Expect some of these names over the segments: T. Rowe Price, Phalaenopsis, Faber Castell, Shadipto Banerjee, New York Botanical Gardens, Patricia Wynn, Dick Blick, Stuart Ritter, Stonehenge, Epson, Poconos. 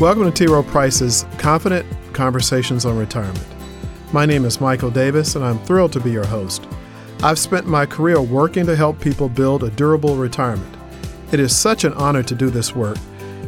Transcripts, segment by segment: Welcome to T. Rowe Price's Confident Conversations on Retirement. My name is Michael Davis, and I'm thrilled to be your host. I've spent my career working to help people build a durable retirement. It is such an honor to do this work,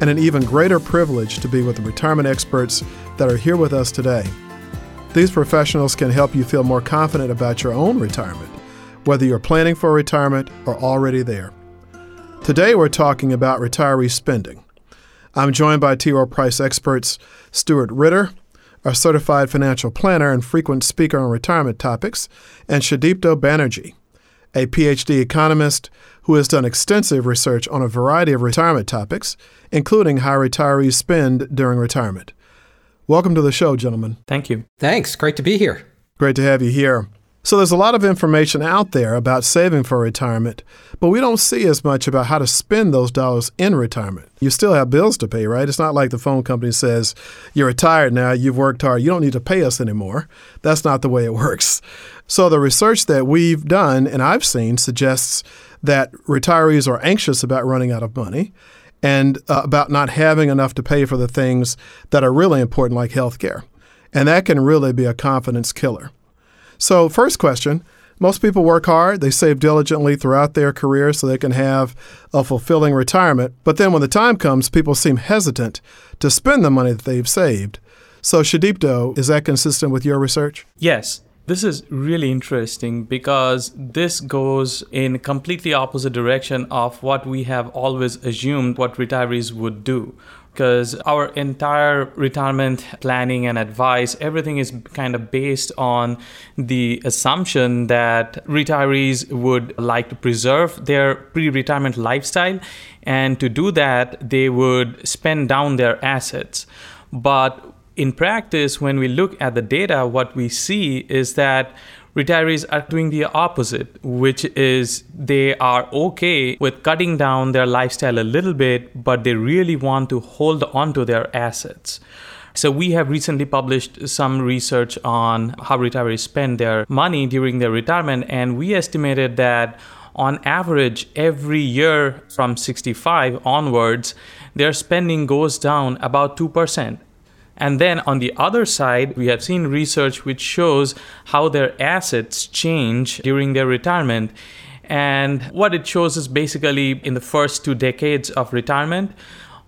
and an even greater privilege to be with the retirement experts that are here with us today. These professionals can help you feel more confident about your own retirement, whether you're planning for retirement or already there. Today, we're talking about retiree spending. I'm joined by T. Rowe Price experts Stuart Ritter, a certified financial planner and frequent speaker on retirement topics, and Shadipto Banerjee, a PhD economist who has done extensive research on a variety of retirement topics, including how retirees spend during retirement. Welcome to the show, gentlemen. Thank you. Thanks. Great to be here. Great to have you here. So there's a lot of information out there about saving for retirement, but we don't see as much about how to spend those dollars in retirement. You still have bills to pay, right? It's not like the phone company says, you're retired now, you've worked hard, you don't need to pay us anymore. That's not the way it works. So the research that we've done and I've seen suggests that retirees are anxious about running out of money and about not having enough to pay for the things that are really important, like healthcare. And that can really be a confidence killer. So first question, most people work hard, they save diligently throughout their career so they can have a fulfilling retirement. But then when the time comes, people seem hesitant to spend the money that they've saved. So Shadipto, is that consistent with your research? Yes. This is really interesting because this goes in completely opposite direction of what we have always assumed what retirees would do. Because our entire retirement planning and advice, everything is kind of based on the assumption that retirees would like to preserve their pre-retirement lifestyle. And to do that, they would spend down their assets. But in practice, when we look at the data, what we see is that retirees are doing the opposite, which is they are okay with cutting down their lifestyle a little bit, but they really want to hold on to their assets. So we have recently published some research on how retirees spend their money during their retirement, and we estimated that on average, every year from 65 onwards, their spending goes down about 2%. And then on the other side, we have seen research which shows how their assets change during their retirement. And what it shows is basically in the first 2 decades of retirement,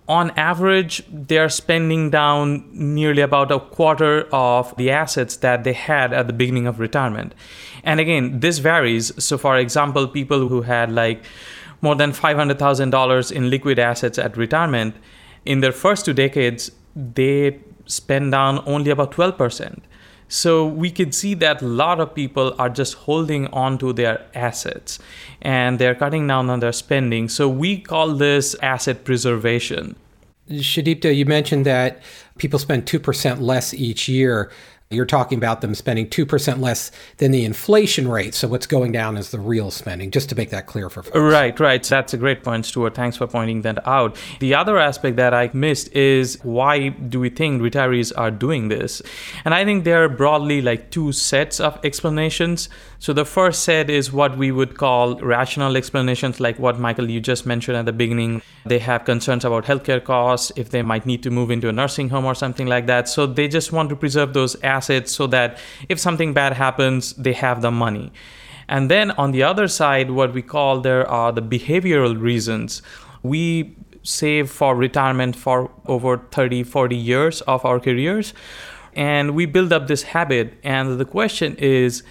on average, they're spending down nearly about a quarter of the assets that they had at the beginning of retirement. And again, this varies. So for example, people who had like more than $500,000 in liquid assets at retirement, in their first 2 decades, they spend down only about 12%. So we can see that a lot of people are just holding on to their assets and they're cutting down on their spending. So we call this asset preservation. Shadipto, you mentioned that people spend 2% less each year. You're talking about them spending 2% less than the inflation rate. So what's going down is the real spending, just to make that clear for folks. Right. That's a great point, Stuart. Thanks for pointing that out. The other aspect that I missed is why do we think retirees are doing this? And I think there are broadly like 2 sets of explanations. So the first set is what we would call rational explanations, like what, Michael, you just mentioned at the beginning. They have concerns about healthcare costs, if they might need to move into a nursing home or something like that. So they just want to preserve those assets so that if something bad happens, they have the money. And then on the other side, what we call there are the behavioral reasons. We save for retirement for over 30, 40 years of our careers, and we build up this habit. And the question is,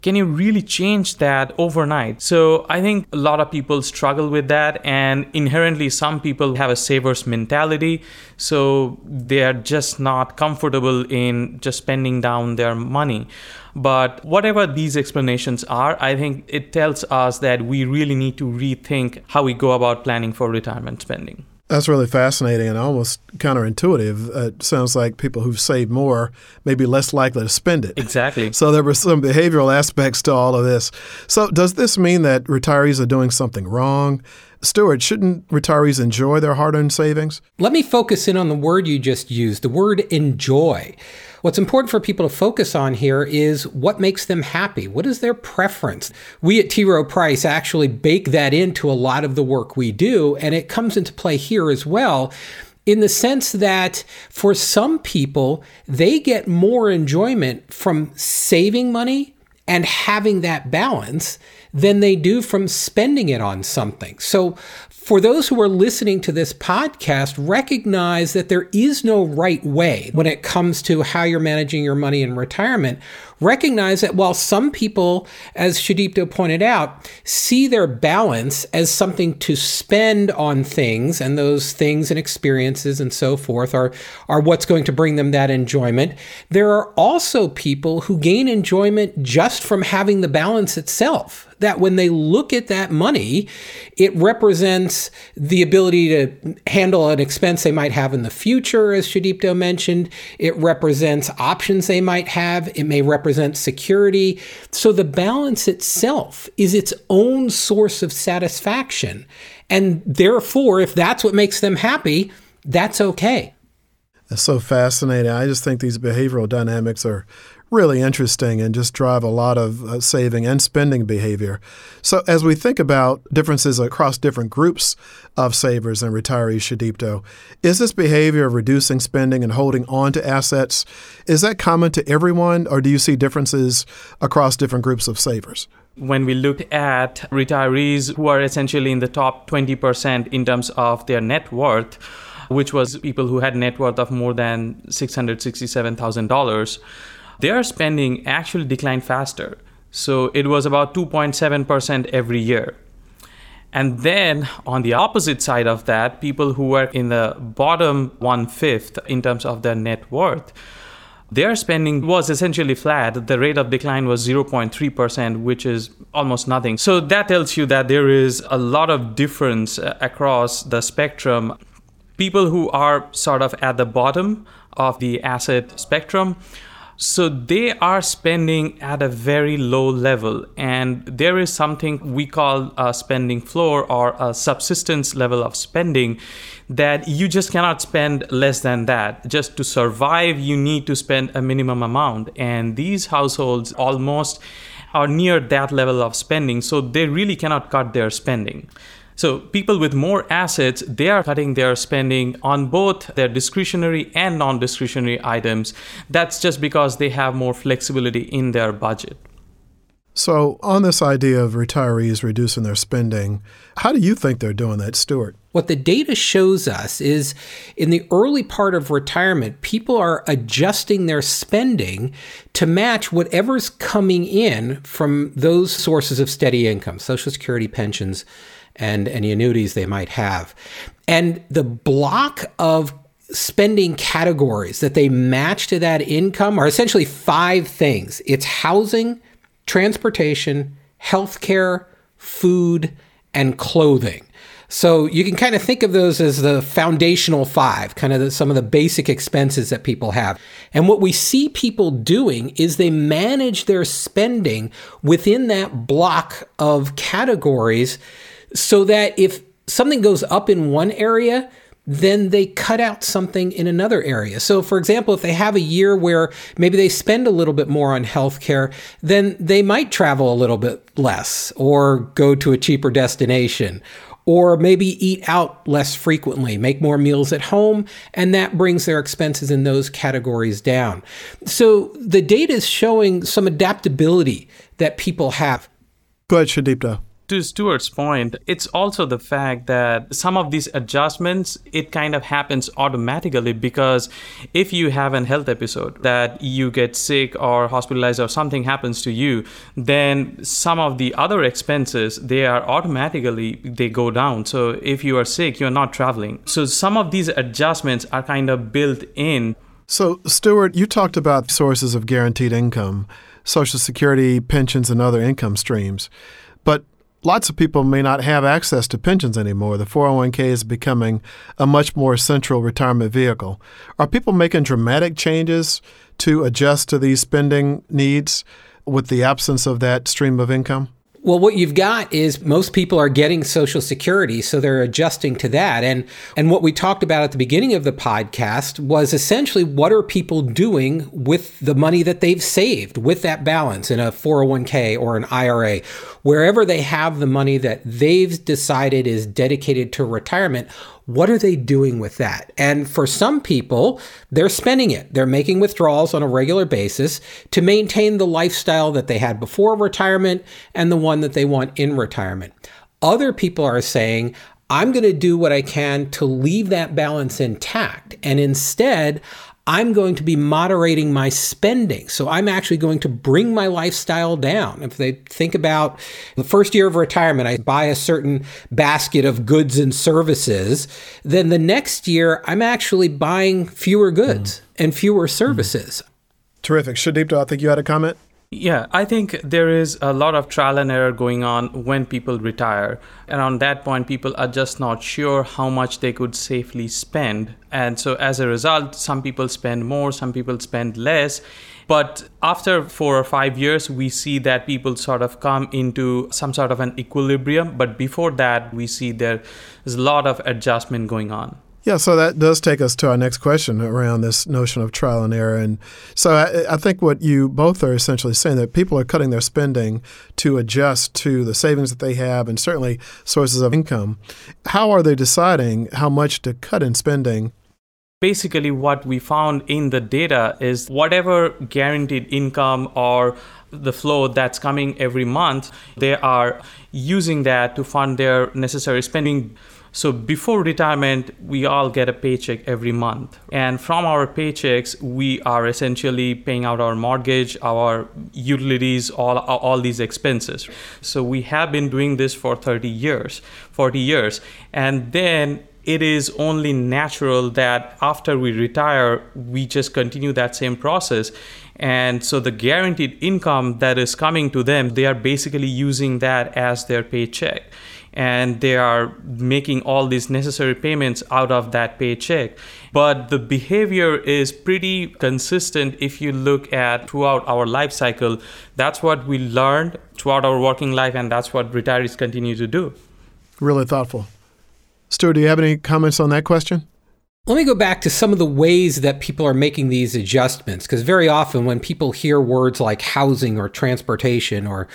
can you really change that overnight? So I think a lot of people struggle with that, and inherently some people have a saver's mentality. So they are just not comfortable in just spending down their money. But whatever these explanations are, I think it tells us that we really need to rethink how we go about planning for retirement spending. That's really fascinating and almost counterintuitive. It sounds like people who've saved more may be less likely to spend it. Exactly. So there were some behavioral aspects to all of this. So does this mean that retirees are doing something wrong? Stuart, shouldn't retirees enjoy their hard-earned savings? Let me focus in on the word you just used, the word enjoy. What's important for people to focus on here is what makes them happy. What is their preference? We at T. Rowe Price actually bake that into a lot of the work we do, and it comes into play here as well. in the sense that for some people, they get more enjoyment from saving money and having that balance than they do from spending it on something. So for those who are listening to this podcast, recognize that there is no right way when it comes to how you're managing your money in retirement. Recognize that while some people, as Shadipto pointed out, see their balance as something to spend on things, and those things and experiences and so forth are what's going to bring them that enjoyment, there are also people who gain enjoyment just from having the balance itself. That when they look at that money, it represents the ability to handle an expense they might have in the future, as Shadipto mentioned. It represents options they might have. It may represent security. So the balance itself is its own source of satisfaction. And therefore, if that's what makes them happy, that's okay. That's so fascinating. I just think these behavioral dynamics are really interesting and just drive a lot of saving and spending behavior. So as we think about differences across different groups of savers and retirees, Shadipto, is this behavior of reducing spending and holding on to assets, is that common to everyone, or do you see differences across different groups of savers? When we looked at retirees who are essentially in the top 20% in terms of their net worth, which was people who had net worth of more than $667,000, their spending actually declined faster. So it was about 2.7% every year. And then on the opposite side of that, people who were in the bottom one-fifth in terms of their net worth, their spending was essentially flat. The rate of decline was 0.3%, which is almost nothing. So that tells you that there is a lot of difference across the spectrum. People who are sort of at the bottom of the asset spectrum, so they are spending at a very low level, and there is something we call a spending floor or a subsistence level of spending that you just cannot spend less than that. Just to survive, you need to spend a minimum amount, and these households almost are near that level of spending, so they really cannot cut their spending. So people with more assets, they are cutting their spending on both their discretionary and non-discretionary items. That's just because they have more flexibility in their budget. So on this idea of retirees reducing their spending, how do you think they're doing that, Stuart? What the data shows us is in the early part of retirement, people are adjusting their spending to match whatever's coming in from those sources of steady income, Social Security, pensions, and any annuities they might have. And the block of spending categories that they match to that income are essentially five things. It's housing, transportation, healthcare, food, and clothing. So you can kind of think of those as the foundational five, kind of some of the basic expenses that people have. And what we see people doing is they manage their spending within that block of categories so that if something goes up in one area, then they cut out something in another area. So for example, if they have a year where maybe they spend a little bit more on healthcare, then they might travel a little bit less or go to a cheaper destination, or maybe eat out less frequently, make more meals at home, and that brings their expenses in those categories down. So the data is showing some adaptability that people have. Go ahead, Shadipto. To Stuart's point, it's also the fact that some of these adjustments, it kind of happens automatically, because if you have a health episode that you get sick or hospitalized or something happens to you, then some of the other expenses, they go down. So if you are sick, you're not traveling. So some of these adjustments are kind of built in. So Stuart, you talked about sources of guaranteed income, Social Security, pensions, and other income streams, but lots of people may not have access to pensions anymore. The 401k is becoming a much more central retirement vehicle. Are people making dramatic changes to adjust to these spending needs with the absence of that stream of income? Well, what you've got is most people are getting Social Security, so they're adjusting to that. And what we talked about at the beginning of the podcast was essentially what are people doing with the money that they've saved, with that balance in a 401k or an IRA, wherever they have the money that they've decided is dedicated to retirement. What are they doing with that? And for some people, they're spending it. They're making withdrawals on a regular basis to maintain the lifestyle that they had before retirement and the one that they want in retirement. Other people are saying, I'm going to do what I can to leave that balance intact. And instead, I'm going to be moderating my spending. So I'm actually going to bring my lifestyle down. If they think about the first year of retirement, I buy a certain basket of goods and services, then the next year I'm actually buying fewer goods and fewer services. Terrific. Shadipto, I think you had a comment? Yeah, I think there is a lot of trial and error going on when people retire. And on that point, people are just not sure how much they could safely spend. And so as a result, some people spend more, some people spend less. But after 4 or 5 years, we see that people sort of come into some sort of an equilibrium. But before that, we see there is a lot of adjustment going on. Yeah, so that does take us to our next question around this notion of trial and error. And so I think what you both are essentially saying, that people are cutting their spending to adjust to the savings that they have and certainly sources of income. How are they deciding how much to cut in spending? Basically, what we found in the data is whatever guaranteed income or the flow that's coming every month, they are using that to fund their necessary spending. So before retirement, we all get a paycheck every month. And from our paychecks, we are essentially paying out our mortgage, our utilities, all these expenses. So we have been doing this for 30 years, 40 years. And then it is only natural that after we retire, we just continue that same process. And so the guaranteed income that is coming to them, they are basically using that as their paycheck. And they are making all these necessary payments out of that paycheck. But the behavior is pretty consistent if you look at throughout our life cycle. That's what we learned throughout our working life, and that's what retirees continue to do. Really thoughtful. Stuart, do you have any comments on that question? Let me go back to some of the ways that people are making these adjustments, because very often when people hear words like housing or transportation or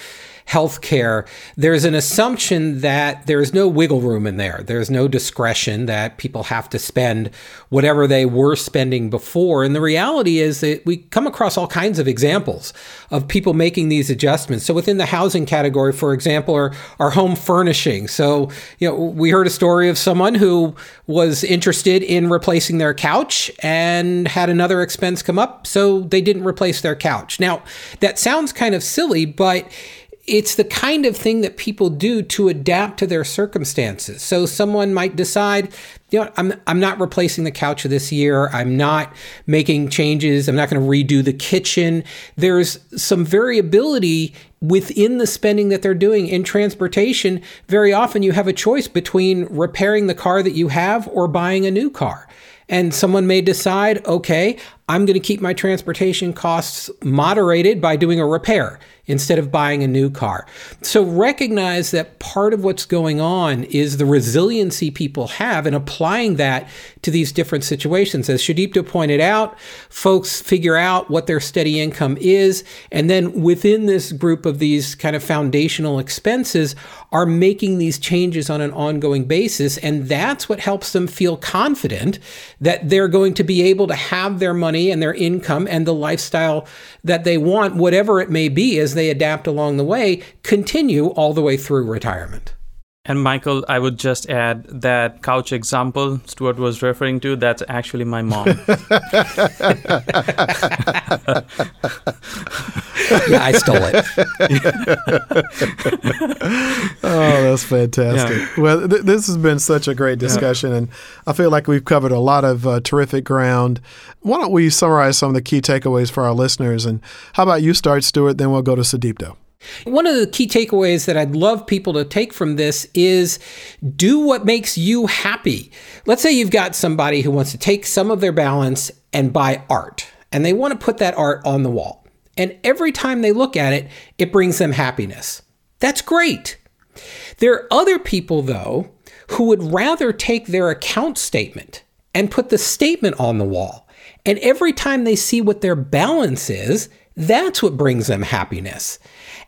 healthcare, there's an assumption that there's no wiggle room in there. There's no discretion, that people have to spend whatever they were spending before. And the reality is that we come across all kinds of examples of people making these adjustments. So within the housing category, for example, are home furnishings. So, you know, we heard a story of someone who was interested in replacing their couch and had another expense come up, so they didn't replace their couch. Now, that sounds kind of silly, but it's the kind of thing that people do to adapt to their circumstances. So someone might decide, you know, I'm not replacing the couch this year. I'm not making changes. I'm not going to redo the kitchen. There's some variability within the spending that they're doing. In transportation, very often you have a choice between repairing the car that you have or buying a new car. And someone may decide, okay, I'm going to keep my transportation costs moderated by doing a repair instead of buying a new car. So recognize that part of what's going on is the resiliency people have in applying that to these different situations. As Shadipto pointed out, folks figure out what their steady income is, and then within this group of these kind of foundational expenses are making these changes on an ongoing basis. And that's what helps them feel confident that they're going to be able to have their money and their income and the lifestyle that they want, whatever it may be, as they adapt along the way, continue all the way through retirement. And Michael, I would just add that couch example Stuart was referring to, that's actually my mom. Yeah, I stole it. Oh, that's fantastic. Yeah. Well, this has been such a great discussion, and I feel like we've covered a lot of terrific ground. Why don't we summarize some of the key takeaways for our listeners? And how about you start, Stuart, then we'll go to Shadipto. One of the key takeaways that I'd love people to take from this is do what makes you happy. Let's say you've got somebody who wants to take some of their balance and buy art, and they want to put that art on the wall. And every time they look at it, it brings them happiness. That's great. There are other people, though, who would rather take their account statement and put the statement on the wall. And every time they see what their balance is, That's what brings them happiness.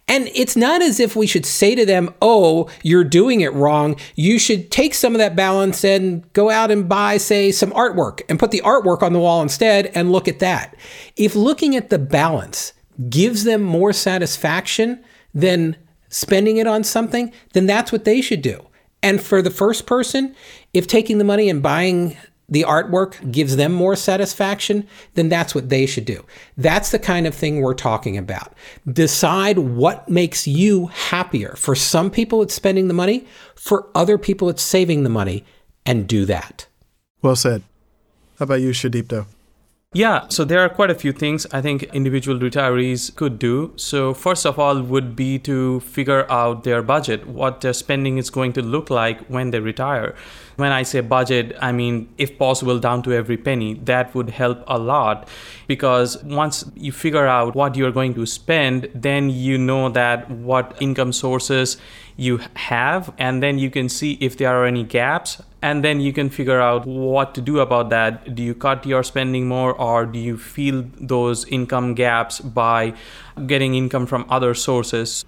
And it's not as if we should say to them, oh, you're doing it wrong. You should take some of that balance and go out and buy, say, some artwork and put the artwork on the wall instead and look at that. If looking at the balance gives them more satisfaction than spending it on something, then that's what they should do. And for the first person, if taking the money and buying the artwork gives them more satisfaction, then that's what they should do. That's the kind of thing we're talking about. Decide what makes you happier. For some people, it's spending the money. For other people, it's saving the money, and do that. Well said. How about you, Shadipto? Yeah, so there are quite a few things I think individual retirees could do. So first of all would be to figure out their budget, what their spending is going to look like when they retire. When I say budget, I mean, if possible, down to every penny. That would help a lot, because once you figure out what you're going to spend, then you know that what income sources you have, and then you can see if there are any gaps, and then you can figure out what to do about that. Do you cut your spending more, or do you fill those income gaps by getting income from other sources?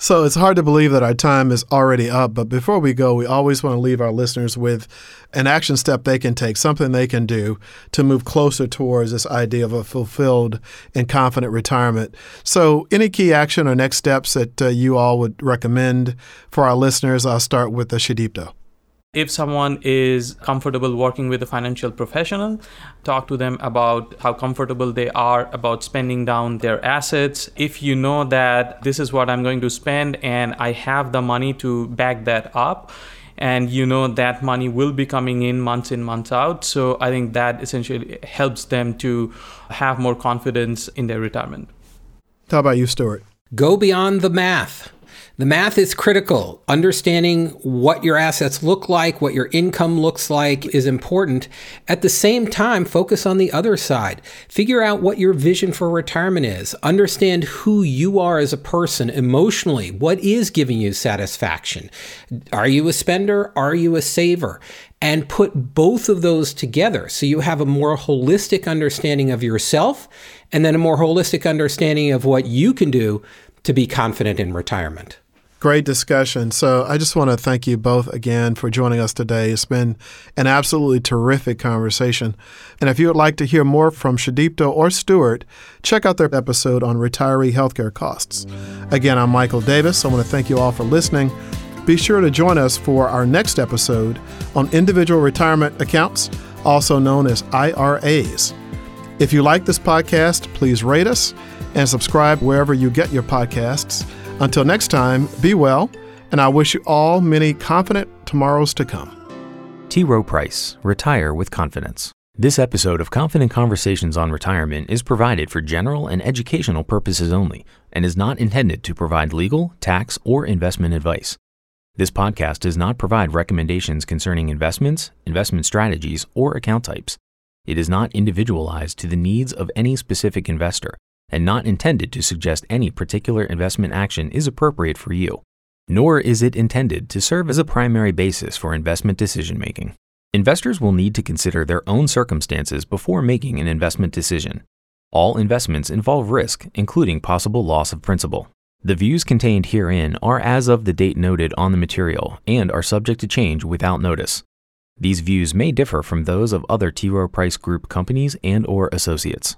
So it's hard to believe that our time is already up, but before we go, we always want to leave our listeners with an action step they can take, something they can do to move closer towards this idea of a fulfilled and confident retirement. So any key action or next steps that you all would recommend for our listeners? I'll start with Shadipto. If someone is comfortable working with a financial professional, talk to them about how comfortable they are about spending down their assets. If you know that this is what I'm going to spend and I have the money to back that up, and you know that money will be coming in, months out. So I think that essentially helps them to have more confidence in their retirement. How about you, Stuart? Go beyond the math. The math is critical. Understanding what your assets look like, what your income looks like is important. At the same time, focus on the other side. Figure out what your vision for retirement is. Understand who you are as a person emotionally. What is giving you satisfaction? Are you a spender? Are you a saver? And put both of those together so you have a more holistic understanding of yourself, and then a more holistic understanding of what you can do to be confident in retirement. Great discussion. So I just want to thank you both again for joining us today. It's been an absolutely terrific conversation. And if you would like to hear more from Shadipto or Stuart, check out their episode on retiree healthcare costs. Again, I'm Michael Davis. I want to thank you all for listening. Be sure to join us for our next episode on individual retirement accounts, also known as IRAs. If you like this podcast, please rate us and subscribe wherever you get your podcasts. Until next time, be well, and I wish you all many confident tomorrows to come. T. Rowe Price, Retire with Confidence. This episode of Confident Conversations on Retirement is provided for general and educational purposes only and is not intended to provide legal, tax, or investment advice. This podcast does not provide recommendations concerning investments, investment strategies, or account types. It is not individualized to the needs of any specific investor, and not intended to suggest any particular investment action is appropriate for you, nor is it intended to serve as a primary basis for investment decision-making. Investors will need to consider their own circumstances before making an investment decision. All investments involve risk, including possible loss of principal. The views contained herein are as of the date noted on the material and are subject to change without notice. These views may differ from those of other T. Rowe Price Group companies and/or associates.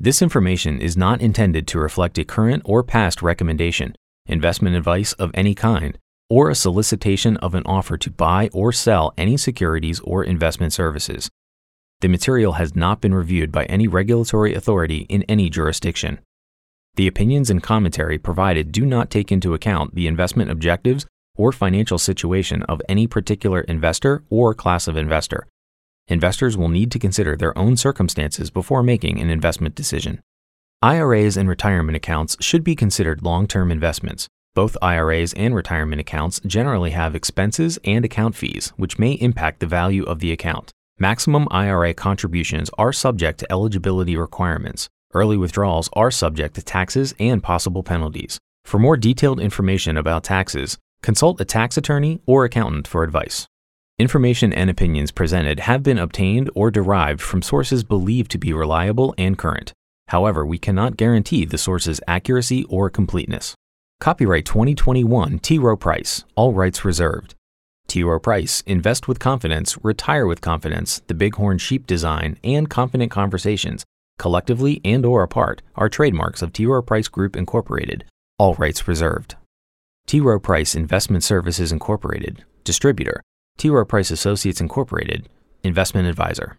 This information is not intended to reflect a current or past recommendation, investment advice of any kind, or a solicitation of an offer to buy or sell any securities or investment services. The material has not been reviewed by any regulatory authority in any jurisdiction. The opinions and commentary provided do not take into account the investment objectives or financial situation of any particular investor or class of investor. Investors will need to consider their own circumstances before making an investment decision. IRAs and retirement accounts should be considered long-term investments. Both IRAs and retirement accounts generally have expenses and account fees, which may impact the value of the account. Maximum IRA contributions are subject to eligibility requirements. Early withdrawals are subject to taxes and possible penalties. For more detailed information about taxes, consult a tax attorney or accountant for advice. Information and opinions presented have been obtained or derived from sources believed to be reliable and current. However, we cannot guarantee the source's accuracy or completeness. Copyright 2021 T. Rowe Price, all rights reserved. T. Rowe Price, Invest with Confidence, Retire with Confidence, The Bighorn Sheep Design, and Confident Conversations, collectively and or apart, are trademarks of T. Rowe Price Group Incorporated, all rights reserved. T. Rowe Price Investment Services Incorporated, Distributor, T. Rowe Price Associates Incorporated, Investment Advisor.